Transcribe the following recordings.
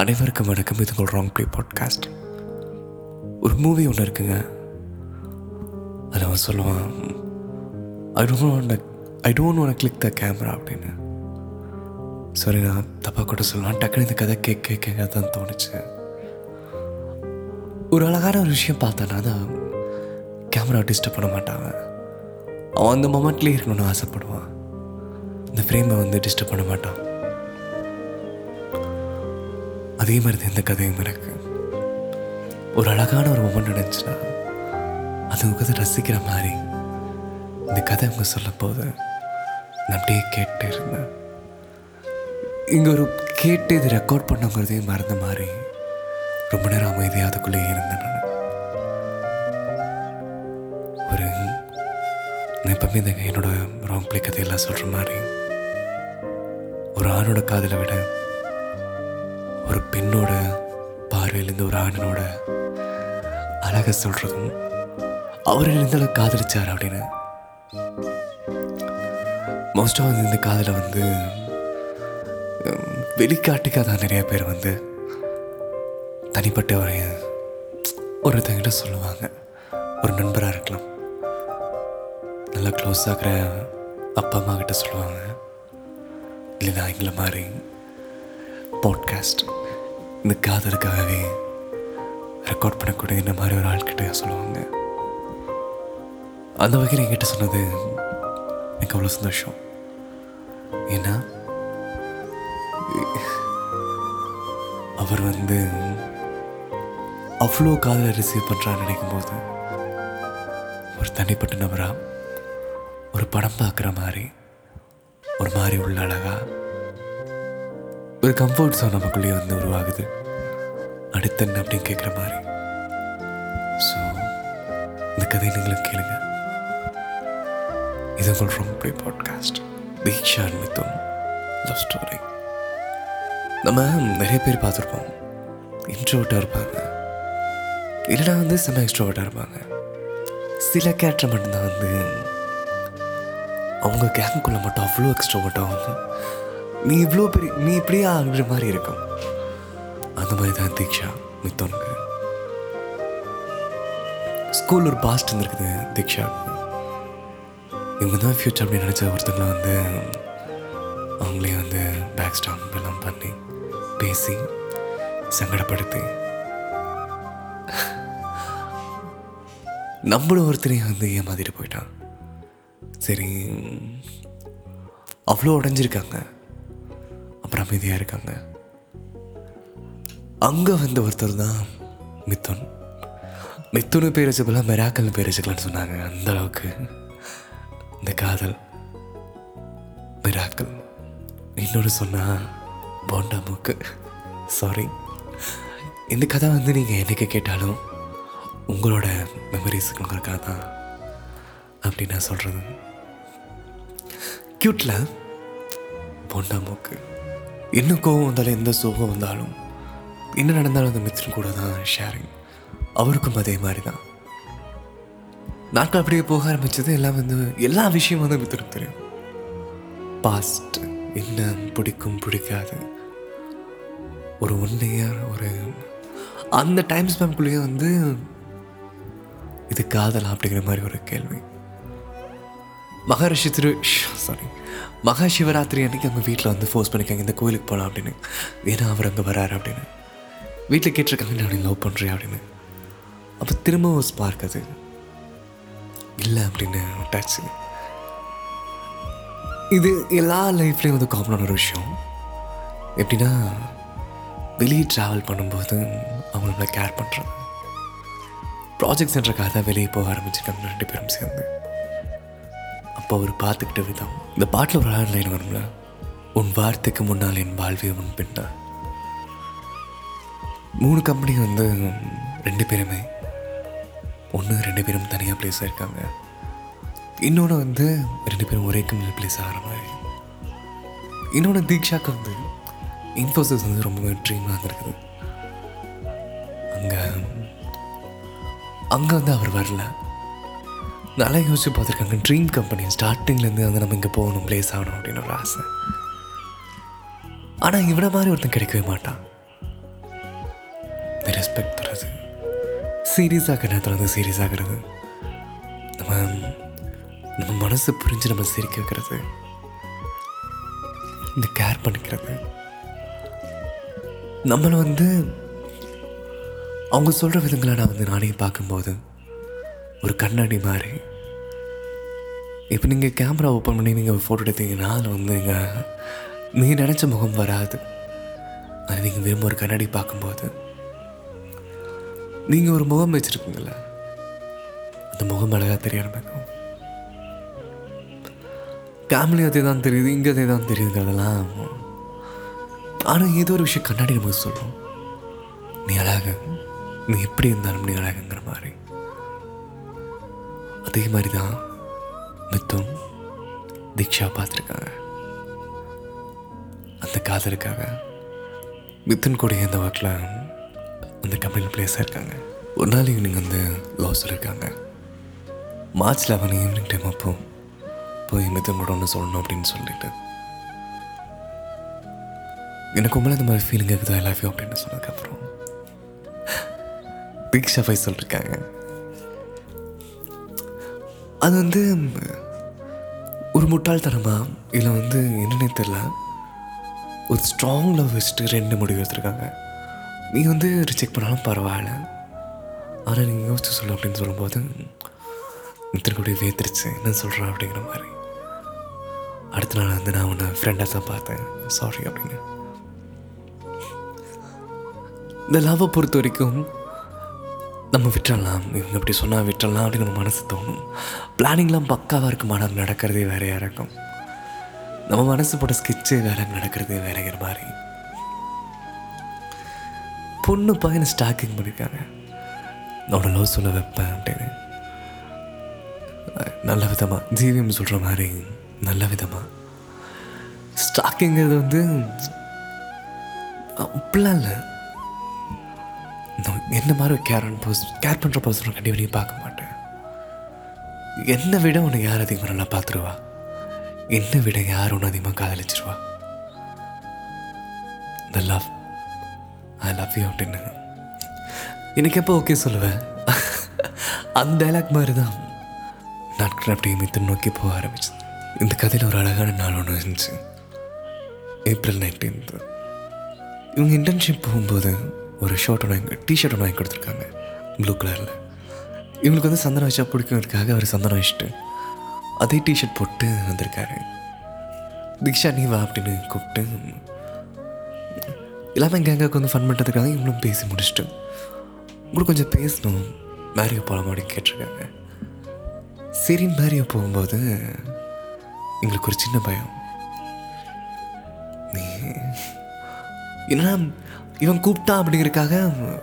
அனைவருக்கும் வணக்கம். இது உங்கள் ராங் ப்ளே பாட்காஸ்ட். ஒரு மூவி ஒன்று இருக்குங்க. அதில் அவன் சொல்லுவான், I don't want click the camera அப்படின்னு. சரி, நான் தப்பாக கூட சொல்லலாம். டக்குனு இந்த கதை கேட்க தான் தோணுச்சு. ஒரு அழகான ஒரு விஷயம் பார்த்தானா தான் கேமரா டிஸ்டர்ப் பண்ண மாட்டாங்க. அவன் அந்த மொமெண்ட்லேயே இருக்கணும்னு ஆசைப்படுவான். இந்த ஃப்ரேமை வந்து டிஸ்டர்ப் பண்ண மாட்டான். அதே மாதிரி தான் இந்த கதையும் இருக்குது. ஒரு அழகான ஒரு மொமெண்ட் நடந்துச்சுன்னா அது உட்காந்து ரசிக்கிற மாதிரி இந்த கதை அவங்க சொல்ல போது நான் அப்படியே கேட்டு இருந்தேன். இங்கே ஒரு கேட்டு இது ரெக்கார்ட் பண்ணுங்கிறதையும் மறந்த மாதிரி ரொம்ப நேரம் அமைதியாக அதுக்குள்ளேயே இருந்தேன். நான் எப்பவுமே இந்த என்னோட ராங் ப்ளே கதையெல்லாம் சொல்கிற மாதிரி ஒரு ஆணோட காதலை விட ஒரு பெண்ணோட பார்வையிலேருந்து ஒரு ஆணனோட அழகை சொல்கிறதும் அவரிலிருந்து காதலிச்சார் அப்படின்னு. மோஸ்டாக வந்து இந்த காதலை வந்து வெளிக்காட்டுக்காக தான் நிறைய பேர் வந்து தனிப்பட்ட ஒருத்தங்கிட்ட சொல்லுவாங்க. ஒரு நண்பராக இருக்கலாம், நல்லா க்ளோஸ் ஆகிற அப்பா அம்மா கிட்ட சொல்லுவாங்க, இல்லைன்னா எங்களை மாதிரி பாட்காஸ்ட் இந்த காதலுக்காகவே ரெக்கார்ட் பண்ணக்கூடிய இந்த மாதிரி ஒரு ஆள்கிட்ட சொல்லுவாங்க. அந்த வகையில் என்கிட்ட சொன்னது எனக்கு அவ்வளோ சந்தோஷம். ஏன்னா அவர் வந்து அவ்வளோ காதலை ரிசீவ் பண்ணுறான்னு நினைக்கும் போது ஒரு தனிப்பட்ட நபராக ஒரு படம் பார்க்குற மாதிரி ஒரு மாதிரி உள்ள அழகாக ஒரு கம்ஃபர்ட் ஜோன் நமக்குள்ளேயே வந்து உருவாகுது. அடுத்த என்ன அப்படின்னு கேட்குற மாதிரி. ஸோ இந்த கதையை நீங்களும் கேளுங்க. இது உங்கள் wrong play podcast. Deeksha Mithun love story. நம்ம நிறைய பேர் பார்த்துருப்போம். இன்ட்ரோவர்ட்டாக இருப்பாங்க, இல்லைனா வந்து செம எக்ஸ்ட்ரோவர்ட்டாக இருப்பாங்க. சில கேரக்டர் மட்டும்தான் வந்து அவங்க கேங்குக்குள்ளே மட்டும் அவ்வளோ எக்ஸ்ட்ரோவர்ட்டாக நீ இப்படியே ஆகிற மாதிரி இருக்கும். அந்த மாதிரி தான் தீக்ஷா மிதுனுக்கு. ஸ்கூல் ஒரு பாஸ்ட் இருந்திருக்குது தீக்ஷா. இவங்க தான் ஃப்யூச்சர் அப்படின்னு நினச்ச ஒருத்தங்களை வந்து அவங்களே வந்து பேக் ஸ்டாப் எல்லாம் பண்ணி பேசி சங்கடப்படுத்தி நம்மளும் ஒருத்தரையும் வந்து ஏமாத்திட்டு போயிட்டான். சரி, அவ்வளோ உடஞ்சிருக்காங்க, அப்புறம் அமைதியாக இருக்காங்க. அங்கே வந்து ஒருத்தர் தான் மிதுன். மிதுன்னு பேர் வச்சுக்கலாம், மெராக்கல்னு பேர் வச்சுக்கலான்னு சொன்னாங்க. அந்த அளவுக்கு இந்த காதல் மெராக்கல். இன்னொரு சொன்னால் போண்டா மூக்கு. சாரி, இந்த கதை வந்து நீங்கள் என்னைக்கு கேட்டாலும் உங்களோட மெமரிஸுக்கு உங்களுக்காக தான் அப்படி நான் சொல்கிறது. க்யூட்டில் போண்டா மூக்கு. என்ன கோவம் வந்தாலும், எந்த சோகம் வந்தாலும், என்ன நடந்தாலும் அந்த மித்ரன் கூட தான் ஷேரிங். அவருக்கும் அதே மாதிரி தான். நாட்கள் அப்படியே போக ஆரம்பித்தது. எல்லாம் வந்து எல்லா விஷயமும் வந்து மித்ரன் தெரியும். பாஸ்ட் என்ன பிடிக்கும் பிடிக்காது ஒரு 1 year ஒரு அந்த டைம் ஸ்பேம்குள்ளேயே வந்து இது காதலா அப்படிங்கிற மாதிரி ஒரு கேள்வி. மகா சிவராத்திரி அன்றைக்கி அவங்க வீட்டில் வந்து ஃபோர்ஸ் பண்ணிக்காங்க, இந்த கோயிலுக்கு போகலாம் அப்படின்னு. ஏன்னா அவர் அங்கே வராரு அப்படின்னு வீட்டில் கேட்டிருக்காங்க. நான் அப்படின்னு லவ் பண்ணுறேன் அப்படின்னு. அப்போ திரும்ப ஒரு ஸ்பார்க் அது இல்லை அப்படின்னு விட்டாச்சு. இது எல்லா லைஃப்லேயும் வந்து காமனான ஒரு விஷயம். எப்படின்னா, வெளியே ட்ராவல் பண்ணும்போது அவங்க நம்மளை கேர் பண்ணுறாங்க. ப்ராஜெக்ட் சென்டருக்காக தான் வெளியே போக ஆரம்பிச்சிருக்காங்க 2 பேரும் சேர்ந்து. அப்போ அவர் பார்த்துக்கிட்ட விதம். இந்த பாட்டில் ஒரு ஆன் லைன் வரும்ல, உன் வார்த்தைக்கு முன்னால் என் வாழ்வே உன் பின்னா. 3 கம்பெனி வந்து 2 பேருமே 2 பேரும் தனியாக பிளேஸ் ஆகிருக்காங்க. இன்னொன்று வந்து 2 பேரும் ஒரே கம்பெனியில் பிளேஸ் ஆகிற மாதிரி. இன்னொன்று தீக்ஷாவுக்கு வந்து இன்ஃபோசிஸ் வந்து ரொம்பவே ட்ரீமாக இருந்திருக்குது. அங்கே வந்து அவர் வரல. நல்லா யோசிச்சு பார்த்துருக்காங்க. ட்ரீம் கம்பெனி ஸ்டார்டிங்லேருந்து வந்து நம்ம இங்கே போகணும், பிளேஸ் ஆகணும் அப்படின்னு ஒரு ஆசை. ஆனால் இவனை மாதிரி ஒருத்தன் கிடைக்கவே மாட்டான். ரெஸ்பெக்ட் தர்றது, சீரியஸாக நடத்துறது, சீரியஸாகிறது, நம்ம நம்ம மனசு புரிஞ்சு நம்ம சிரிக்க வைக்கிறது, இந்த கேர் பண்ணிக்கிறது, நம்மளை அவங்க சொல்கிற விதங்களை நான் நானே பார்க்கும்போது ஒரு கண்ணாடி மாதிரி. இப்போ நீங்கள் கேமரா ஓப்பன் பண்ணி நீங்கள் ஃபோட்டோ எடுத்தீங்கன்னா அதில் நீங்கள் நினச்ச முகம் வராது. அது நீங்கள் விரும்ப ஒரு கண்ணாடி பார்க்கும்போது நீங்கள் ஒரு முகம் வச்சுருக்கீங்கள, அந்த முகம் அழகாக தெரியாமல் கேமரா அதே தான் தெரியுது, இங்கே அதே தான் தெரியுதுங்கிறதெல்லாம். ஆனால் ஏதோ ஒரு விஷயம் கண்ணாடி நமக்கு சொல்கிறோம், நீ அழகு, நீ எப்படி இருந்தாலும் நீ அழகுங்கிற மாதிரி. அதே மாதிரி தான் மித்துன் தீக்ஷா பார்த்துருக்காங்க. அந்த காதலுக்காக மித்துன் கூட இந்த வாட்டில் அந்த கம்பெனி பிளேஸாக இருக்காங்க. ஒரு நாள் ஈவினிங் லாஸில் இருக்காங்க. மார்ச் 11 ஈவினிங் டைம் அப்போது போய் மித்துன் கூட ஒன்று சொல்லணும் அப்படின்னு சொல்லிட்டு, எனக்கு உண்மையில இந்த மாதிரி ஃபீலிங் இருக்குதா ஐ லவ் யூ அப்படின்னு சொன்னதுக்கப்புறம் தீக்ஷா போய் சொல்லியிருக்காங்க. அது ஒரு முட்டாள்தனமாக இல்லை என்னன்னே தெரில, ஒரு ஸ்ட்ராங் லவ் வச்சுட்டு 2 முடிவு எடுத்துருக்காங்க. நீ ரிஜெக்ட் பண்ணாலும் பரவாயில்ல, ஆனால் நீங்கள் யோசிச்சு சொல்லு அப்படின்னு சொல்லும்போது மித்திரக்கூடிய வேத்திருச்சு என்ன சொல்கிறேன் அப்படிங்கிற மாதிரி. அடுத்த நாள் நான் உன்னை ஃப்ரெண்டாக தான் பார்த்தேன், சாரி அப்படின்னு. இந்த லவ்வை பொறுத்த வரைக்கும் நம்ம விட்டுறலாம், இவங்க இப்படி சொன்னால் விட்டுறலாம் அப்படின்னு நம்ம மனசு தோணும். பிளானிங்லாம் பக்காவாக இருக்கும், ஆனால் நடக்கிறதே வேறையாக இருக்கும். நம்ம மனசு போட்ட ஸ்கெட்சு வேற, நடக்கிறதே வேறங்கிற மாதிரி. பொண்ணு பையனை ஸ்டாக்கிங் பண்ணியிருக்காங்க, அவனோட லவ் சொல்ல வைப்பேன் அப்படின்னு. நல்ல விதமாக ஜீவியம் சொல்கிற மாதிரி நல்ல விதமாக ஸ்டாக்கிங்கிறது அப்படிலாம் இல்லை. என்ன மாதிரி கேர் பண்ணுற பர்சன் கண்டிப்பாக நீங்கள் பார்க்க மாட்டேன். என்னை விட உன்னை யார் அதிகமாக நல்லா பார்த்துருவா, என்னை விட யார் ஒன்று அதிகமாக காதலிச்சிருவா. இந்த லவ் ஐ லவ் யூ அப்படின்னு எனக்கு எப்போ ஓகே சொல்லுவேன், அந்த டைலாக் மாதிரி தான் நாட்கள் அப்படியே மித்து நோக்கி போக ஆரம்பிச்சது. இந்த கதையில் ஒரு அழகான நாள் ஒன்று இருந்துச்சு, ஏப்ரல் 19. இவங்க இன்டர்ன்ஷிப் போகும்போது ஒரு ஷர்ட் ஒன்று வாங்கி டிஷர்ட் ஒன்று வாங்கி கொடுத்துருக்காங்க, ப்ளூ கலரில். இவங்களுக்கு சந்தனம் வச்சா பிடிக்கும்க்காக அவர் சந்தனம் வச்சுட்டு அதே டிஷர்ட் போட்டு வந்திருக்காரு. தீக்ஷா நீ வா அப்படின்னு கூப்பிட்டு எல்லாமே கேங்காவுக்கு ஃபன் பண்ணுறதுக்காக இவங்களும் பேசி முடிச்சுட்டு உங்களுக்கு கொஞ்சம் பேசணும், மேரியோ போகலாம் அப்படின்னு கேட்டிருக்காங்க. சரி மேரியோ போகும்போது எங்களுக்கு ஒரு சின்ன பயம், நீ என்னன்னா இவன் கூப்பிட்டா அப்படிங்கிறதுக்காக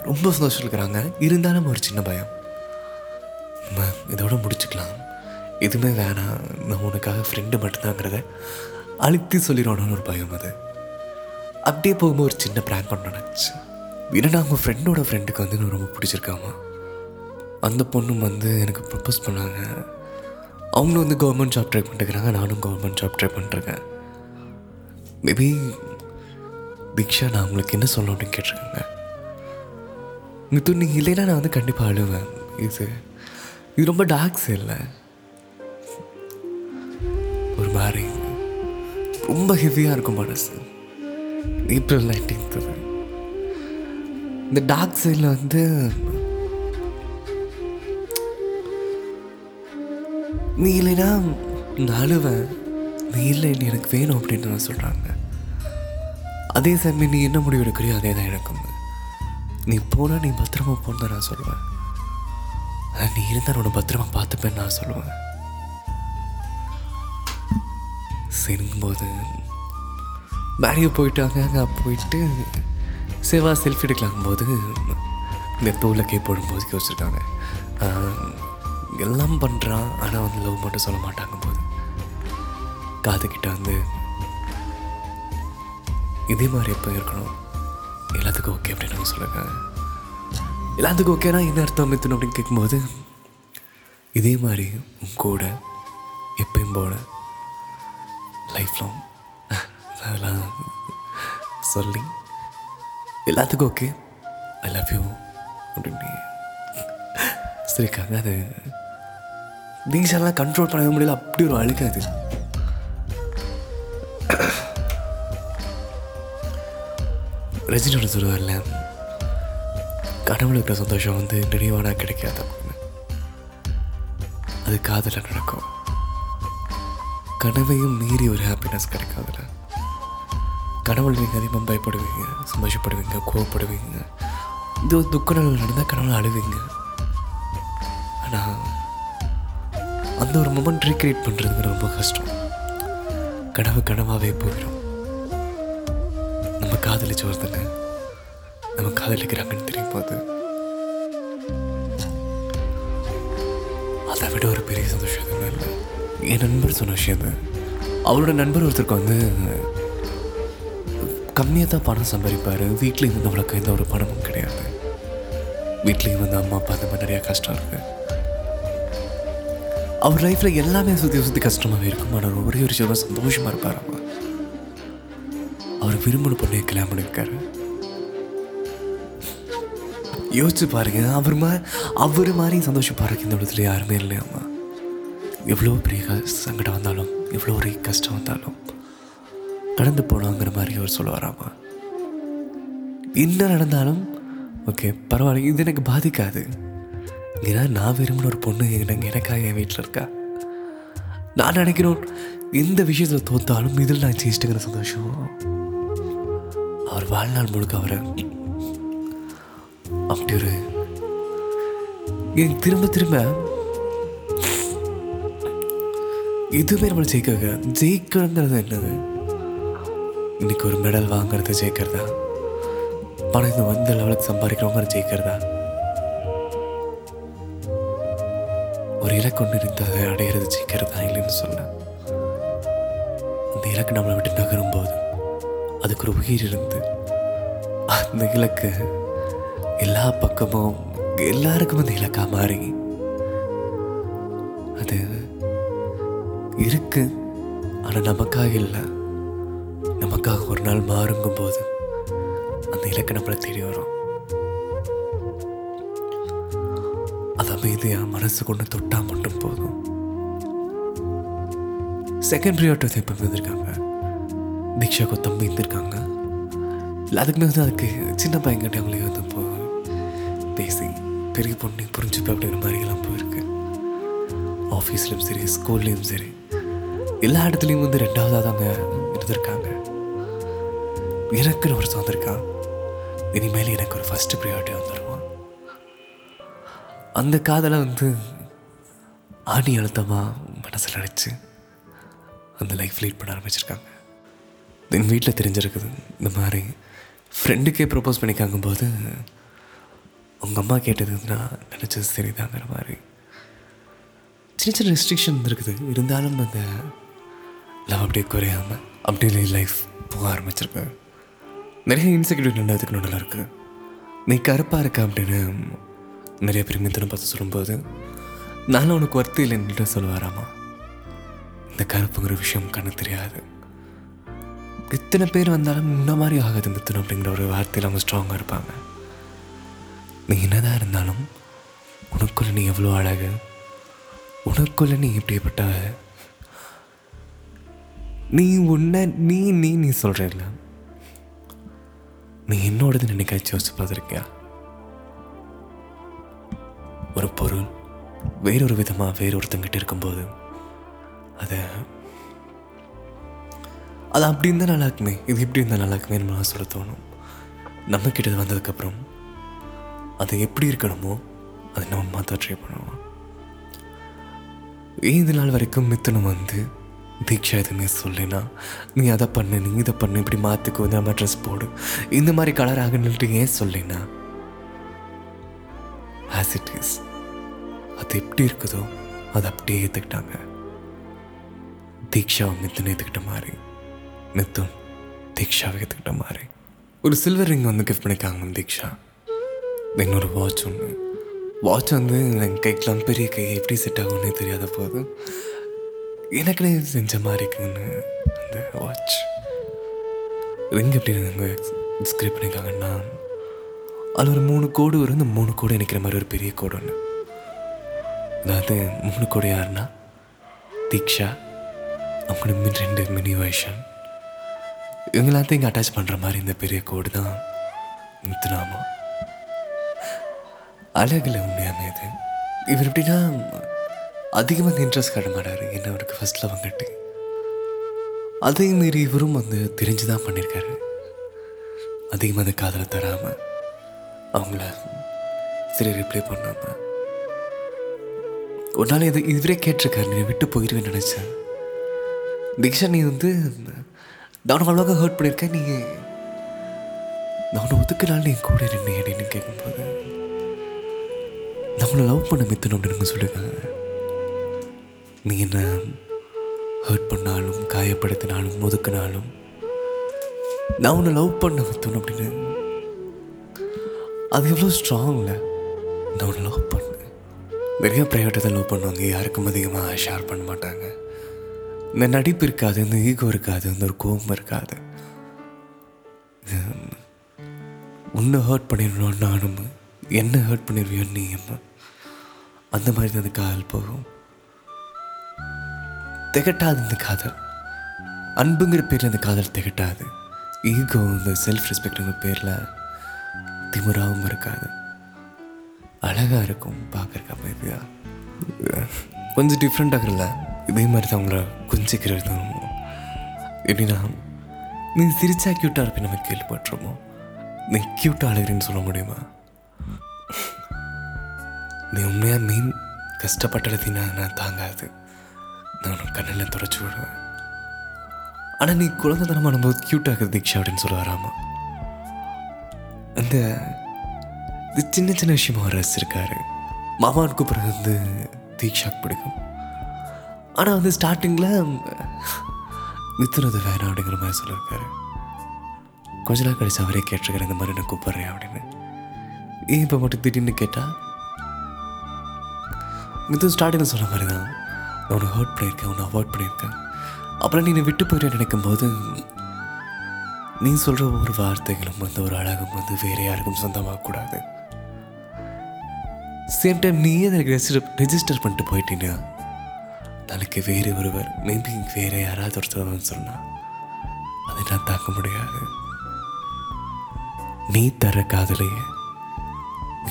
ரொம்ப சந்தோஷம் இருக்கிறாங்க, இருந்தாலும் ஒரு சின்ன பயம். நம்ம இதோட முடிச்சுக்கலாம், எதுவுமே வேணாம், நம்ம உனக்காக ஃப்ரெண்டு மட்டும்தாங்கிறத அழுத்தி சொல்லிடணும்னு ஒரு பயம். அது அப்படியே போகும்போது ஒரு சின்ன ப்ராங்க் ஒன்று நடந்துச்சு. ஏன்னா அவங்க ஃப்ரெண்டோட ஃப்ரெண்டுக்கு எனக்கு ரொம்ப பிடிச்சிருக்காமா. அந்த பொண்ணும் எனக்கு ப்ரப்போஸ் பண்ணாங்க. அவங்களும் கவர்மெண்ட் ஜாப் ட்ரை பண்ணிருக்கிறாங்க, நானும் கவர்மெண்ட் ஜாப் ட்ரை பண்ணிருக்கேன். மேபி தீக்ஷா நான் உங்களுக்கு என்ன சொல்லணும் அப்படின்னு கேட்டிருக்கேங்க. மித்துன் நீங்கள் இல்லைன்னா நான் கண்டிப்பாக அழுவேன், இது ரொம்ப டார்க்ஸ் இல்லை, ஒரு மாதிரி ரொம்ப ஹெவியாக இருக்கும் மனசு. ஏப்ரல் 19 இந்த டார்க் சைடில் நீ இல்லைன்னா நான் அழுவேன், நீ இல்லை நீ எனக்கு வேணும் அப்படின்னு நான் சொல்கிறாங்க. அதே சமயம் நீ என்ன முடிவு எடுக்கிறியோ அதே தான் எனக்கும், நீ போனால் நீ பத்திரமா போன்னு தான் நான் சொல்லுவேன், ஆனால் நீ இருந்தால் உன்னை பத்திரமா பார்த்துப்பேன்னு நான் சொல்லுவேன். சேரும்போது மேரியோ போயிட்டாங்க. அங்கே போயிட்டு சேவா செல்ஃபி எடுக்கலாங்கும் போது இந்த தோலை கே போடும்போது யோசிச்சிருக்காங்க, எல்லாம் பண்ணுறான் ஆனால் லவ் மட்டும் சொல்ல மாட்டாங்கும் போது காதுகிட்ட இதே மாதிரி எப்போ இருக்கணும், எல்லாத்துக்கும் ஓகே அப்படின்னு நம்ம சொல்லியிருக்காங்க. எல்லாத்துக்கும் ஓகேனா என்ன அர்த்தம் மித்தணும் அப்படின்னு கேட்கும்போது இதே மாதிரி உன் கூட எப்பயும் போல லைஃப் லாங் அதெல்லாம் சொல்லி எல்லாத்துக்கும் ஓகே ஐ லவ் யூ அப்படின்னு சரி கதை தீஷாலாம் கண்ட்ரோல் பண்ணவே முடியல. அப்படி ஒரு அழுக்காது. ரஜினோட சொல்லுவார்ல, கடவுளுக்கு சந்தோஷம் வந்து நிறைவானா கிடைக்காது அப்படின்னு. அது காதல நடக்கும். கனவையும் மீறி ஒரு ஹாப்பினஸ் கிடைக்காதுல. கனவுள் நீங்கள் அதிகமாக பயப்படுவீங்க, சந்தோஷப்படுவீங்க, கோவப்படுவீங்க. இது ஒரு துக்க நிலவு நடந்தால் கனவுள் அழுவீங்க. ஆனால் அந்த ஒரு மொமெண்ட் ரீக்ரியேட் பண்ணுறதுக்கு ரொம்ப கஷ்டம். கனவு கனவாகவே போயிடும். நம்ம காதலிச்சு வருதுன்னு நம்ம காதலிக்கிறாங்கன்னு தெரியும் போது அதை விட ஒரு பெரிய சந்தோஷம் எதுவுமே இல்லை. என் நண்பர் சொன்ன விஷயம் தான். அவரோட நண்பர் ஒருத்தருக்கு வந்து கம்மியாக தான் பணம் சம்பாதிப்பார். வீட்லேயும் வந்து அவ்வளோக்கு எந்த ஒரு பணமும் கிடையாது. வீட்லேயும் வந்து அம்மா அப்பா அந்த மாதிரி நிறையா கஷ்டம் இருக்குது. அவர் லைஃப்பில் எல்லாமே சுற்றி சுற்றி கஷ்டமாகவே இருக்கும். ஆனால் ஒரே ஒரு விஷயமா சந்தோஷமாக இருப்பார். அம்மா அவர் விரும்பின பொண்ணு கல்யாணம் பண்ணியிருக்காரு. யோசிச்சு பாருங்க, அவர் மாதிரி சந்தோஷப்பாருக்கு இந்த இடத்துல யாருமே இல்லையாம்மா. எவ்வளோ பெரிய சங்கடம் வந்தாலும், எவ்வளோ ஒரு கஷ்டம் வந்தாலும் கடந்து போனாங்கிற மாதிரி அவர் சொல்லுவாராமா. என்ன நடந்தாலும் ஓகே பரவாயில்ல, இது எனக்கு பாதிக்காது. ஏன்னா நான் விரும்பின ஒரு பொண்ணு எனக்காக என் வீட்டில் இருக்கா. நான் நினைக்கிறோம் எந்த விஷயத்தில் தோத்தாலும் இதில் நான் ஜெயிச்சிட்டுங்கிற சந்தோஷம் அவர் வாழ்நாள் முழுக்க அவரை அப்படி ஒரு எனக்கு திரும்ப திரும்ப எதுவுமே நம்மளை ஜெயிக்க ஜெயிக்கணுங்கிறது என்னது? இன்றைக்கி ஒரு மெடல் வாங்கிறது ஜெயிக்கிறதா? பணம் இந்த வந்த லெவலுக்கு சம்பாதிக்கிறவங்க ஜெயிக்கிறதா? ஒரு இலக்கு ஒன்று இருந்தால் அதை அடையிறது ஜெயிக்கிறதா இல்லைன்னு சொன்ன அந்த இலக்கு நம்மளை விட்டு நகரும்போது அதுக்கு ஒரு உயிர் இருந்து அந்த இலக்கு எல்லா பக்கமும் எல்லாருக்கும் அந்த இலக்கா மாறி அது இருக்கு. ஆனால் நமக்காக இல்லை, நமக்காக ஒரு நாள் மாறுங்கும் போது அந்த இலக்கை நம்மளை தேடி வரும். அதை மீது என் மனசு கொண்டு தொட்டா மட்டும் போதும். செகண்ட் பீரியட் இப்போ இருந்திருக்காங்க, தீக்ஷாவுக்கு தம்பி இருந்திருக்காங்க. இல்லை அதுக்கு மேலே அதுக்கு சின்ன பையன்கிட்ட அவங்களே வந்து போ பேசி பெரிய பொண்ணு புரிஞ்சுப்பேன் அப்படிங்கிற மாதிரிலாம் போயிருக்கு. ஆஃபீஸ்லேயும் சரி, ஸ்கூல்லேயும் சரி, எல்லா இடத்துலையும் வந்து ரெண்டாவதாக தாங்க இருந்திருக்காங்க. எனக்குன்னு ஒருத்தன் வந்திருக்கான். இனிமேல் எனக்கு ஒரு ஃபஸ்ட்டு ப்ரையாரிட்டி வந்துடுவான். அந்த காதலை வந்து ஆணி அழுத்தமாக மனசில் அடைச்சி அந்த லைஃப் லீட் பண்ண ஆரம்பிச்சிருக்காங்க. என் வீட்டில் தெரிஞ்சிருக்குது இந்த மாதிரி ஃப்ரெண்டுக்கே ப்ரப்போஸ் பண்ணிக்காங்கும் போது உங்கள் அம்மா கேட்டதுன்னா நினச்சது சரிதாங்கிற மாதிரி சின்ன சின்ன ரெஸ்ட்ரிக்ஷன் இருக்குது. இருந்தாலும் அந்த லவ் அப்படியே குறையாமல் அப்படியே லைஃப் போக ஆரம்பிச்சிருக்கு. நிறைய இன்செக்யூரிட்டி நடந்ததுக்கு நல்லா இருக்குது. நீ கருப்பாக இருக்க அப்படின்னு நிறைய பேர் மித்தனும் பார்த்து சொல்லும்போது நானும் உனக்கு ஒர்த்து இல்லைன்னு சொல்லுவாராமா. இந்த கருப்புங்கிற விஷயம் கண்ணு தெரியாது. இத்தனை பேர் வந்தாலும் இந்த மாதிரி ஆகாது மித்தனும் அப்படிங்கிற ஒரு வார்த்தையில் அவங்க ஸ்ட்ராங்காக இருப்பாங்க. நீ என்னதான் இருந்தாலும் உனக்குள்ள நீ எவ்வளோ அழகு, உனக்குள்ள நீ எப்படிப்பட்ட நீ உன்னை நீ நீ நீ சொல்கிறல்ல, நீ என்னோடது நினைக்காச்சு யோசிச்சு பார்த்துருக்கியா? ஒரு பொருள் வேறொரு விதமாக வேறொருத்தங்கிட்ட இருக்கும்போது அதை அப்படி இருந்தால் நல்லா இருக்குமே, இது இப்படி இருந்தால் நல்லா இருக்குமே நம்ம சொல்ல தோணும். நம்மக்கிட்ட வந்ததுக்கப்புறம் அது எப்படி இருக்கணுமோ அதை நம்ம மாற்ற ட்ரை பண்ணுவோம். ஏது நாள் வரைக்கும் மித்தனும் வந்து தீக்ஷா எதுவுமே சொல்லினா நீ அதை பண்ணு, நீ இதை பண்ணு, இப்படி மாற்றுக்கு வந்து நம்ம ட்ரெஸ் போடு, இந்த மாதிரி கலர் ஆகணுன்ட்டு ஏன் சொல்லினா ஆஸ் இட் இஸ் அது எப்படி இருக்குதோ அதை அப்படியே ஏற்றுக்கிட்டாங்க. தீக்ஷாவை மித்தனை ஏற்றுக்கிட்ட மாதிரி, மித்துன் தீக்ஷாவை ஏற்றுக்கிட்ட மாதிரி. ஒரு சில்வர் ரிங் வந்து கிஃப்ட் பண்ணிக்காங்க தீக்ஷா. இன்னொரு வாட்ச் ஒன்று. வாட்ச் வந்து என் கைக்கெலாம் பெரிய கை எப்படி செட் ஆகும்னே தெரியாத போது எனக்குனே செஞ்ச மாதிரி இருக்குன்னு அந்த வாட்ச். ரிங் எப்படி டிஸ்கிரைப் பண்ணியிருக்காங்கன்னா அதில் ஒரு 3 கோடு வரும். இந்த 3 கோடு நினைக்கிற மாதிரி ஒரு பெரிய கோடு ஒன்று. அதாவது 3 கோடு யாருன்னா தீக்ஷா, அவங்களோட 2 மினி வயசன், இவங்களாத்தையும் இங்கே அட்டாச் பண்ணுற மாதிரி இந்த பெரிய கோடு தான் மித்துனாமா. அழகில் உண்மையான இது. இவர் எப்படின்னா அதிகமாக வந்து இன்ட்ரெஸ்ட் காட்ட மாட்டார். என்ன அவருக்கு ஃபஸ்ட்டில் வந்துட்டு அதேமாரி இவரும் வந்து தெரிஞ்சு தான் பண்ணியிருக்காரு. அதிகமாக அந்த காதலை தராமல் அவங்கள சரி ரிப்ளை பண்ணாமல் ஒரு நாள் இது இதுவரே கேட்டிருக்காரு, நீ விட்டு போயிடுவேன் நினச்சேன். திக்ஷா, நீ வந்து நான் அவ்வளோக்கா ஹர்ட் பண்ணியிருக்கேன், நீங்கள் நான் ஒதுக்குனாலும் நீ கூட நின்று அப்படின்னு கேட்கும்போது நம்மளை லவ் பண்ண மித்தணும் அப்படின்னு சொல்லியிருக்காங்க. நீ என்ன ஹர்ட் பண்ணாலும் காயப்படுத்தினாலும் ஒதுக்கினாலும் நான் உன்னை லவ் பண்ண மித்தணும் அப்படின்னு. அது எவ்வளோ ஸ்ட்ராங்கில் நான் உன்னை லவ் பண்ணேன். நிறையா ப்ரைவேட்டாக தான் லவ் பண்ணுவாங்க, யாருக்கும் அதிகமாக ஷேர் பண்ண மாட்டாங்க. இந்த நடிப்பு இருக்காது, இந்த ஈகோ இருக்காது, இந்த ஒரு கோபம் இருக்காது. உன்னை ஹர்ட் பண்ணிடணும் நானும் என்ன ஹர்ட் பண்ணிடுவியோ நீ அம்மா, அந்த மாதிரி தான் அந்த காதல் போகும். திகட்டாது இந்த காதல். அன்புங்கிற பேரில் அந்த காதல் திகட்டாது. ஈகோ, இந்த செல்ஃப் ரெஸ்பெக்டுங்கிற பேரில் திமுறாகவும் இருக்காது. அழகாக இருக்கும் பார்க்குறக்க. இதுதான் கொஞ்சம் டிஃப்ரெண்ட்டாக இருக்குல்ல. இதே மாதிரி தான் அவங்கள கொஞ்சிக்கிறது தான். எப்படின்னா நீ சிரிச்சா க்யூட்டாக இருப்பேன் நம்ம கேள்விப்பட்டுருமோ. நீ க்யூட்டாக அழகிறேன்னு சொல்ல முடியுமா? நீ உண்மையாக மீன் கஷ்டப்பட்டதுன்னா நான் தாங்காது, நான் கண்ணில் துடைச்சி விடுவேன். ஆனால் நீ குழந்தைத்தனமாக நம்ம க்யூட்டாக இருக்குது தீக்ஷா அப்படின்னு சொல்ல வராமா. அந்த சின்ன சின்ன விஷயமா ரசிச்சிருக்காரு. மாமான்னு கூப்பிட்றது வந்து தீக்ஷாக்கு பிடிக்கும். ஆனால் வந்து ஸ்டார்டிங்கில் மித்துனது வேணாம் அப்படிங்கிற மாதிரி சொல்லியிருக்காரு. கொஞ்ச நாள் கழிச்சு அவரே கேட்டிருக்காரு, இந்த மாதிரி நான் கூப்பிட்றேன் அப்படின்னு. ஏன் இப்போ மட்டும் திடீர்னு கேட்டால் மித்தும் ஸ்டார்டிங்கில் சொன்ன மாதிரி தான், நான் உன்னை ஹர்ட் பண்ணியிருக்கேன், உன்னை அவாய்ட் பண்ணியிருக்கேன். அப்புறம் நீ விட்டு போயிட்டு நினைக்கும்போது நீ சொல்கிற ஒவ்வொரு வார்த்தைகளும் வந்து ஒரு அழகும் வந்து வேறு யாருக்கும் சொந்தமாகக்கூடாது. சேம் டைம் நீயே எனக்கு ரெஜிஸ்டர் பண்ணிட்டு போயிட்டீங்கன்னா நாளைக்கு வேறு ஒருவர், மேபி வேறு யாராவது ஒருத்தர் சொன்னால் அதை நான் தாக்க முடியாது. நீ தர காதலையே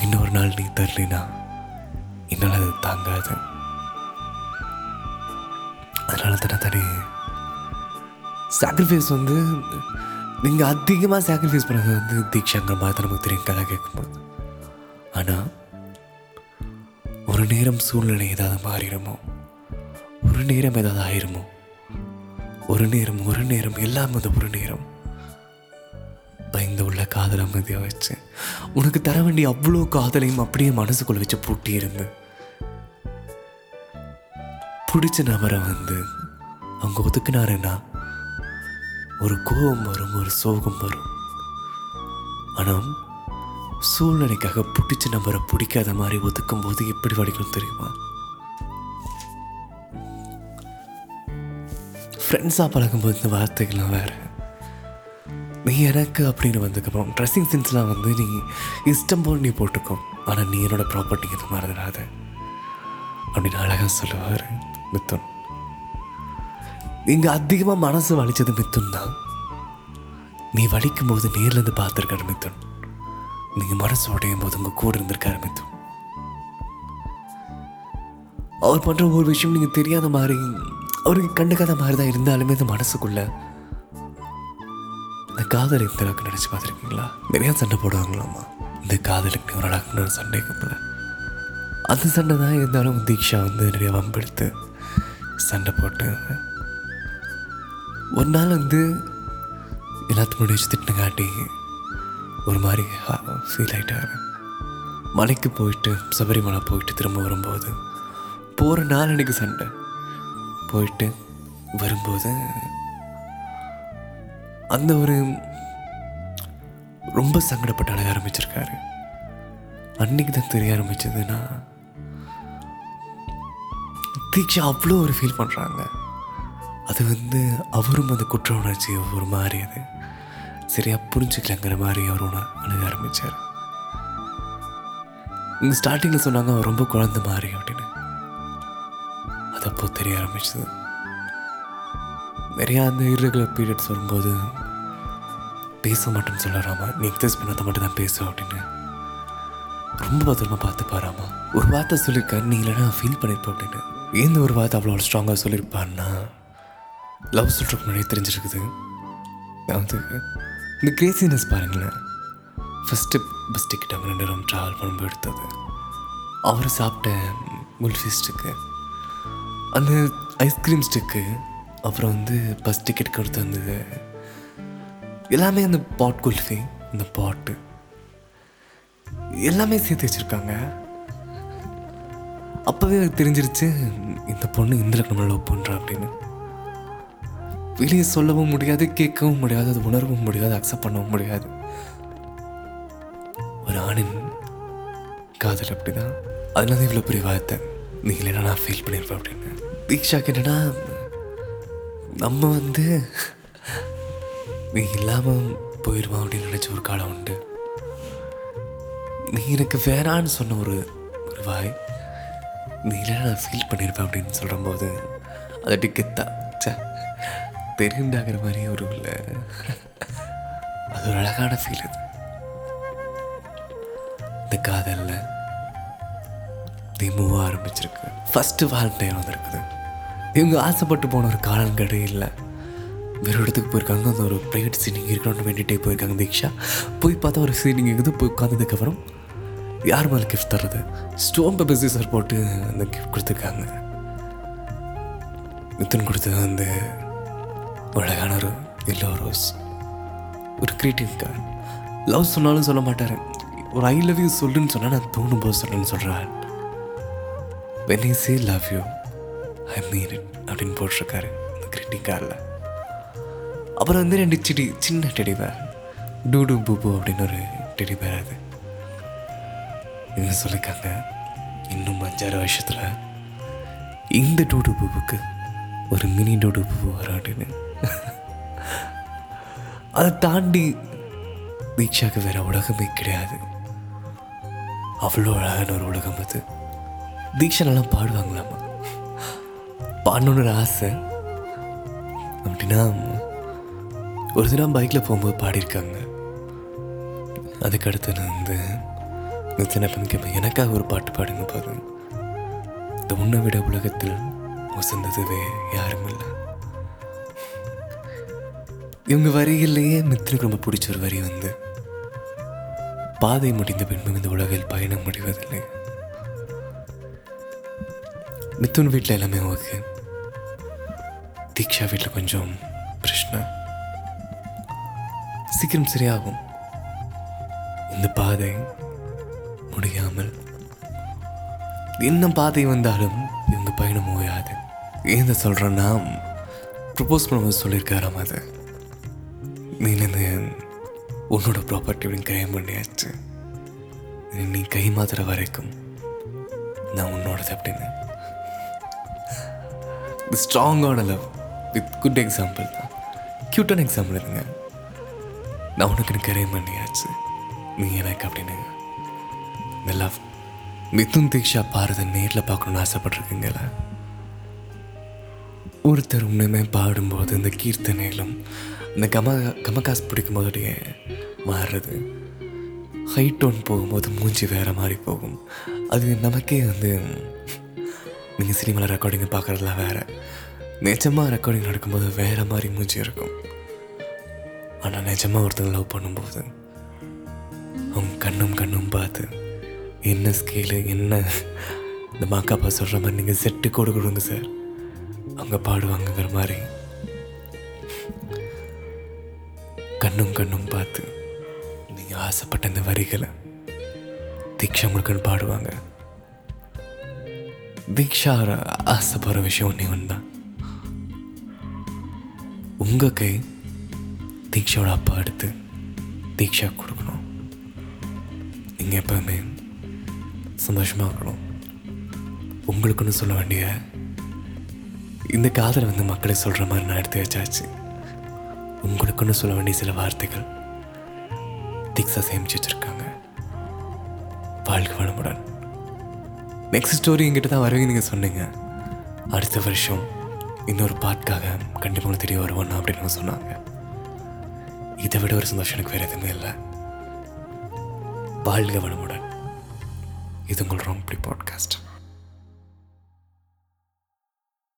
இன்னொரு நாள் நீ தரலைன்னா என்னால் அது தாங்காது. அதனால தான் தனி சாக்ரிஃபைஸ் வந்து நீங்கள் அதிகமாக சாக்ரிஃபைஸ் பண்ணது வந்து தீக்ஷாங்கிற மாதிரி தான் நமக்கு தெரியும் கதை கேட்கும்போது. ஆனால் ஒரு நேரம் சூழ்நிலை ஏதாவது மாறிடுமோ, ஒரு நேரம் ஏதாவது ஆயிருமோ, ஒரு நேரம் எல்லாம் அந்த ஒரு நேரம் பயந்து உள்ள காதலை அமைதியாக வச்சு உனக்கு தர வேண்டிய அவ்வளோ காதலையும் அப்படியே மனசுக்குள்ள வச்சு பூட்டி இருந்து பிடிச்ச நபரை வந்து அவங்க ஒதுக்குனாருன்னா ஒரு கோபம் வரும், ஒரு சோகம் வரும். ஆனால் சூழ்நிலைக்காக பிடிச்ச நபரை பிடிக்காத மாதிரி ஒதுக்கும் போது எப்படி வலிக்கும் தெரியுமா? ஃப்ரெண்ட்ஸாக பழகும்போது இந்த வார்த்தைகள்லாம் வேறு. நீ எனக்கு அப்படின்னு வந்துக்கப்புறம் ட்ரெஸ்ஸிங் சென்ஸ்லாம் வந்து நீ இஷ்டம் போல் நீ போட்டுக்கோ, ஆனால் நீ என்னோடய ப்ராப்பர்ட்டி எதுவும் மாறுதராத அப்படின்னு அழகாக சொல்லுவார் மித்துன். இங்கே அதிகமாக மனசு வலித்தது மித்துன் தான். நீ வலிக்கும் போது நேர்லேருந்து பார்த்துருக்காரு மித்துன். நீங்கள் மனசு உடையும் போது உங்கள் கூட இருந்திருக்காரு மித்துன். அவர் பண்ணுற ஒவ்வொரு விஷயம் நீங்கள் தெரியாத மாதிரி, அவருக்கு கண்டுக்காத மாதிரி தான் இருந்தாலுமே இந்த மனசுக்குள்ள இந்த காதல் இந்த அளவுக்கு நினச்சி பார்த்துருக்கீங்களா? நிறையா சண்டை போடுவாங்களாம்மா இந்த காதலுக்கு ஒரு அளவுக்கு ஒரு சண்டைக்குள்ள. அந்த சண்டை தான் இருந்தாலும் தீக்ஷா வந்து நிறையா வம்பெடுத்து சண்டை போட்டு ஒரு நாள் வந்து எல்லாத்துக்கும் முன்னாடி திட்டின காட்டி ஒரு மாதிரி ஃபீல் ஆகிட்டாங்க. மலைக்கு போயிட்டு சபரிமலை போயிட்டு திரும்ப வரும்போது போகிற நாள் அன்றைக்கு சண்டை, போயிட்டு வரும்போது அந்த ஒரு ரொம்ப சங்கடப்பட்டு அழக ஆரம்பிச்சிருக்காரு. அன்றைக்கி தான் தெரிய ஆரம்பிச்சதுன்னா தீக்ஷா அவ்வளோ ஒரு ஃபீல் பண்ணுறாங்க. அது வந்து அவரும் அந்த குற்ற உணர்ச்சி ஒரு மாதிரி அது சரியாக புரிஞ்சுக்கலங்கிற மாதிரி அவரோட அணுக ஆரம்பித்தார். இங்கே ஸ்டார்டிங்கில் சொன்னாங்க அவன் ரொம்ப குழந்த மாதிரி அப்படின்னு. அது அப்போ தெரிய ஆரம்பிச்சது. நிறையா அந்த இர்ரெகுலர் பீரியட்ஸ் வரும்போது பேச மாட்டேன்னு சொல்லறாமா, நீ எக்ஸசைஸ் பண்ணாத மட்டும் தான் பேசும் அப்படின்னு. ரொம்ப பத்திரமா பார்த்துப்பாராமா. ஒரு வார்த்தை சொல்லியிருக்காரு, நீ இல்லைன்னா ஃபீல் பண்ணியிருப்பேன் அப்படின்னு. இந்த ஒரு வார்த்தை அவ்வளோ ஸ்ட்ராங்காக சொல்லியிருப்பான்னா லவ் சொல்கிறதுக்கு முன்னாடியே தெரிஞ்சிருக்குது. அது இந்த கிரேசினஸ் பாருங்களேன். ஃபஸ்ட்டு பஸ் டிக்கெட் அவங்க ரெண்டு ரூம் ட்ராவல் பண்ணும்போது எடுத்தது, அவர் சாப்பிட்ட முல்ஃபீஸ் ஸ்டிக்கு, அந்த ஐஸ்கிரீம் ஸ்டிக்கு, அப்புறம் வந்து பஸ் டிக்கெட் கொடுத்து வந்தது எல்லாமே, அந்த பாட் குல்ஃபி, அந்த பாட்டு எல்லாமே சேர்த்து வச்சுருக்காங்க. அப்போவே தெரிஞ்சிருச்சு இந்த பொண்ணு இந்திரக்கு நம்மளை லவ் பண்ணுறா அப்படின்னு. வெளியே சொல்லவும் முடியாது, கேட்கவும் முடியாது, அது உணரவும் முடியாது, அக்செப்ட் பண்ணவும் முடியாது. ஒரு ஆணின் காதல் அப்படி தான். அதனால தான் இவ்வளோ பெரிய வார்த்தை, நீங்கள் என்னென்னா நான் ஃபீல் பண்ணியிருப்பேன் அப்படின்னு. தீக்ஷாக்கு என்னென்னா, நம்ம வந்து நீ இல்லாமல் போயிடுவான் அப்படின்னு நினச்ச ஒரு காலம் உண்டு. நீ எனக்கு வேணான்னு சொன்ன ஒரு வாய், நீ இல்லைன்னா நான் ஃபீல் பண்ணியிருப்பேன் அப்படின்னு சொல்லும்போது அதை டிக்கெட் தான் தெரியுண்டாகிற மாதிரியே ஒரு இல்லை, அது ஒரு அழகான ஃபீல். அது இந்த காதலில் திமுக ஆரம்பிச்சிருக்கு. ஃபஸ்ட்டு வாலண்டைன் வந்துருக்குது. இவங்க ஆசைப்பட்டு போன ஒரு காலம் கிடையில்லை. வேறு இடத்துக்கு போயிருக்காங்க, அந்த ஒரு ப்ரைவேட் சீனிங் இருக்கணும்னு வேண்டிகிட்டே போயிருக்காங்க. தீக்ஷா போய் பார்த்தா ஒரு சீனிங் இருக்குது. போய் உட்காந்ததுக்கப்புறம் யார் மேலே கிஃப்ட் தர்றது, ஸ்டோன் பேப்பர் சீசர் போட்டு அந்த கிஃப்ட் கொடுத்துருக்காங்க. மித்துன் கொடுத்தது வந்து அழகான ஒரு எல்லோ ரோஸ், ஒரு கிரீட்டிங் கார்டு. லவ் சொன்னாலும் சொல்ல மாட்டார். ஒரு ஐ லவ் யூ சொல்லுன்னு சொன்னால் நான் தோணும் போது சொல்லுன்னு சொல்கிறேன். When I say love you, I mean it அப்படின்னு போட்டிருக்காரு அந்த கிரீட்டிங் கார்டில். அப்புறம் வந்து ரெண்டு செடி, சின்ன டெடி பேர், டூடு பூபு அப்படின்னு ஒரு டெடி பேர். அது என்ன சொல்லியிருக்காங்க, இன்னும் 5-6 வருஷத்தில் இந்த டூடு பூபுக்கு ஒரு மினி டூடு பூ வரும் அப்படின்னு. அதை தாண்டி தீக்ஷாவுக்கு வேற உலகமே கிடையாது. அவ்வளோ அழகான ஒரு உலகம் அது. தீக்ஷா நல்லா பாடுவாங்களாமா, பாடணுன்னு ஒரு ஆசை. அப்படின்னா ஒரு தினம் பைக்கில் போகும்போது பாடியிருக்காங்க. அதுக்கடுத்து நான் வந்து மித்தனை பண்ணி கேட்பேன், எனக்காக ஒரு பாட்டு பாடுங்க போது, இந்த உன்னை விட உலகத்தில் உசந்ததுவே யாரும் இல்லை. இவங்க வரிகள்லேயே மித்தனுக்கு ரொம்ப பிடிச்ச ஒரு வரி வந்து, பாதை முடிந்த பின்பு இந்த உலகில் பயணம் முடிவதில்லை. மித்துன் வீட்டில் எல்லாமே ஓகே, தீக்ஷா வீட்டில் கொஞ்சம் பிரச்சனை. சீக்கிரம் சரியாகும். இந்த பாதை முடியாமல் என்ன பாதை வந்தாலும் இந்த பயணம் ஓயாது. ஏன் சொல்கிறேன்னா, ப்ரப்போஸ் பண்ணும்போது சொல்லியிருக்காராம், அது நீ வந்து உன்னோட ப்ராப்பர்ட்டி அப்படின்னு கிரைம் பண்ணியாச்சு, நீ கை மாத்துற வரைக்கும் நான் உன்னோடது அப்படின்னு. இது ஸ்ட்ராங்கான லவ் வித் குட் எக்ஸாம்பிள் தான், க்யூட்டான எக்ஸாம்பிள் இருங்க. நான் உனக்குன்னு கிரைம் பண்ணியாச்சு, நீ எனக்கு அப்படின்னு. இந்த லவ் மிதுன் தீக்ஷா பாடுறதை நேரில் பார்க்கணுன்னு ஆசைப்பட்டிருக்குங்கள. ஒருத்தர் உண்மையுமே பாடும்போது இந்த கீர்த்தனைகளும் இந்த கமகாஸ் பிடிக்கும் போதுடைய மாறுறது, ஹை டோன் போகும்போது மூஞ்சி வேறு மாதிரி போகும். அது நமக்கே வந்து, நீங்கள் சினிமாவில் ரெக்கார்டிங்கை பார்க்குறதுலாம் வேறு, நிஜமாக ரெக்கார்டிங் நடக்கும்போது வேறு மாதிரி மூஞ்சி இருக்கும். ஆனால் நிஜமாக ஒருத்தங்க லவ் பண்ணும்போது அவங்க கண்ணும் பார்த்து என்ன ஸ்கேலு என்ன, இந்த மாக்காப்பா சொல்கிற மாதிரி நீங்கள் செட்டு கோடு கொடுங்க சார், அவங்க பாடுவாங்கங்கிற மாதிரி கண்ணும் பார்த்து நீங்கள் ஆசைப்பட்ட இந்த வரிகளை தீக்ஷா முழுக்கன்னு பாடுவாங்க. தீக்ஷா ஆசைப்படுற விஷயம் ஒன்றே ஒன்றுதான், உங்கள் கை தீக்ஷாவோட அப்பா எடுத்து தீக்ஷா கொடுக்கணும். நீங்கள் எப்போவுமே சந்தோஷமாக இருக்கணும். உங்களுக்குன்னு சொல்ல வேண்டிய இந்த காதலை வந்து மக்களே சொல்கிற மாதிரி நான் எடுத்து வச்சாச்சு. உங்களுக்குன்னு சொல்ல வேண்டிய சில வார்த்தைகள் தீக்ஷா சேமிச்சு வச்சுருக்காங்க. வாழ்க வளமுடன். நெக்ஸ்ட் ஸ்டோரி எங்கிட்ட தான் வரவே நீங்கள் சொன்னீங்க. அடுத்த வருஷம் இன்னொரு பாட்காக கண்டிப்பாக தெரிய வருவோண்ணா அப்படின்னு சொன்னாங்க. இதை விட ஒரு சந்தோஷம் எனக்கு வேறு எதுவுமே இல்லை. வாழ்க வளமுடன். இது உங்கள் ராங் பிளே பாட்காஸ்ட்.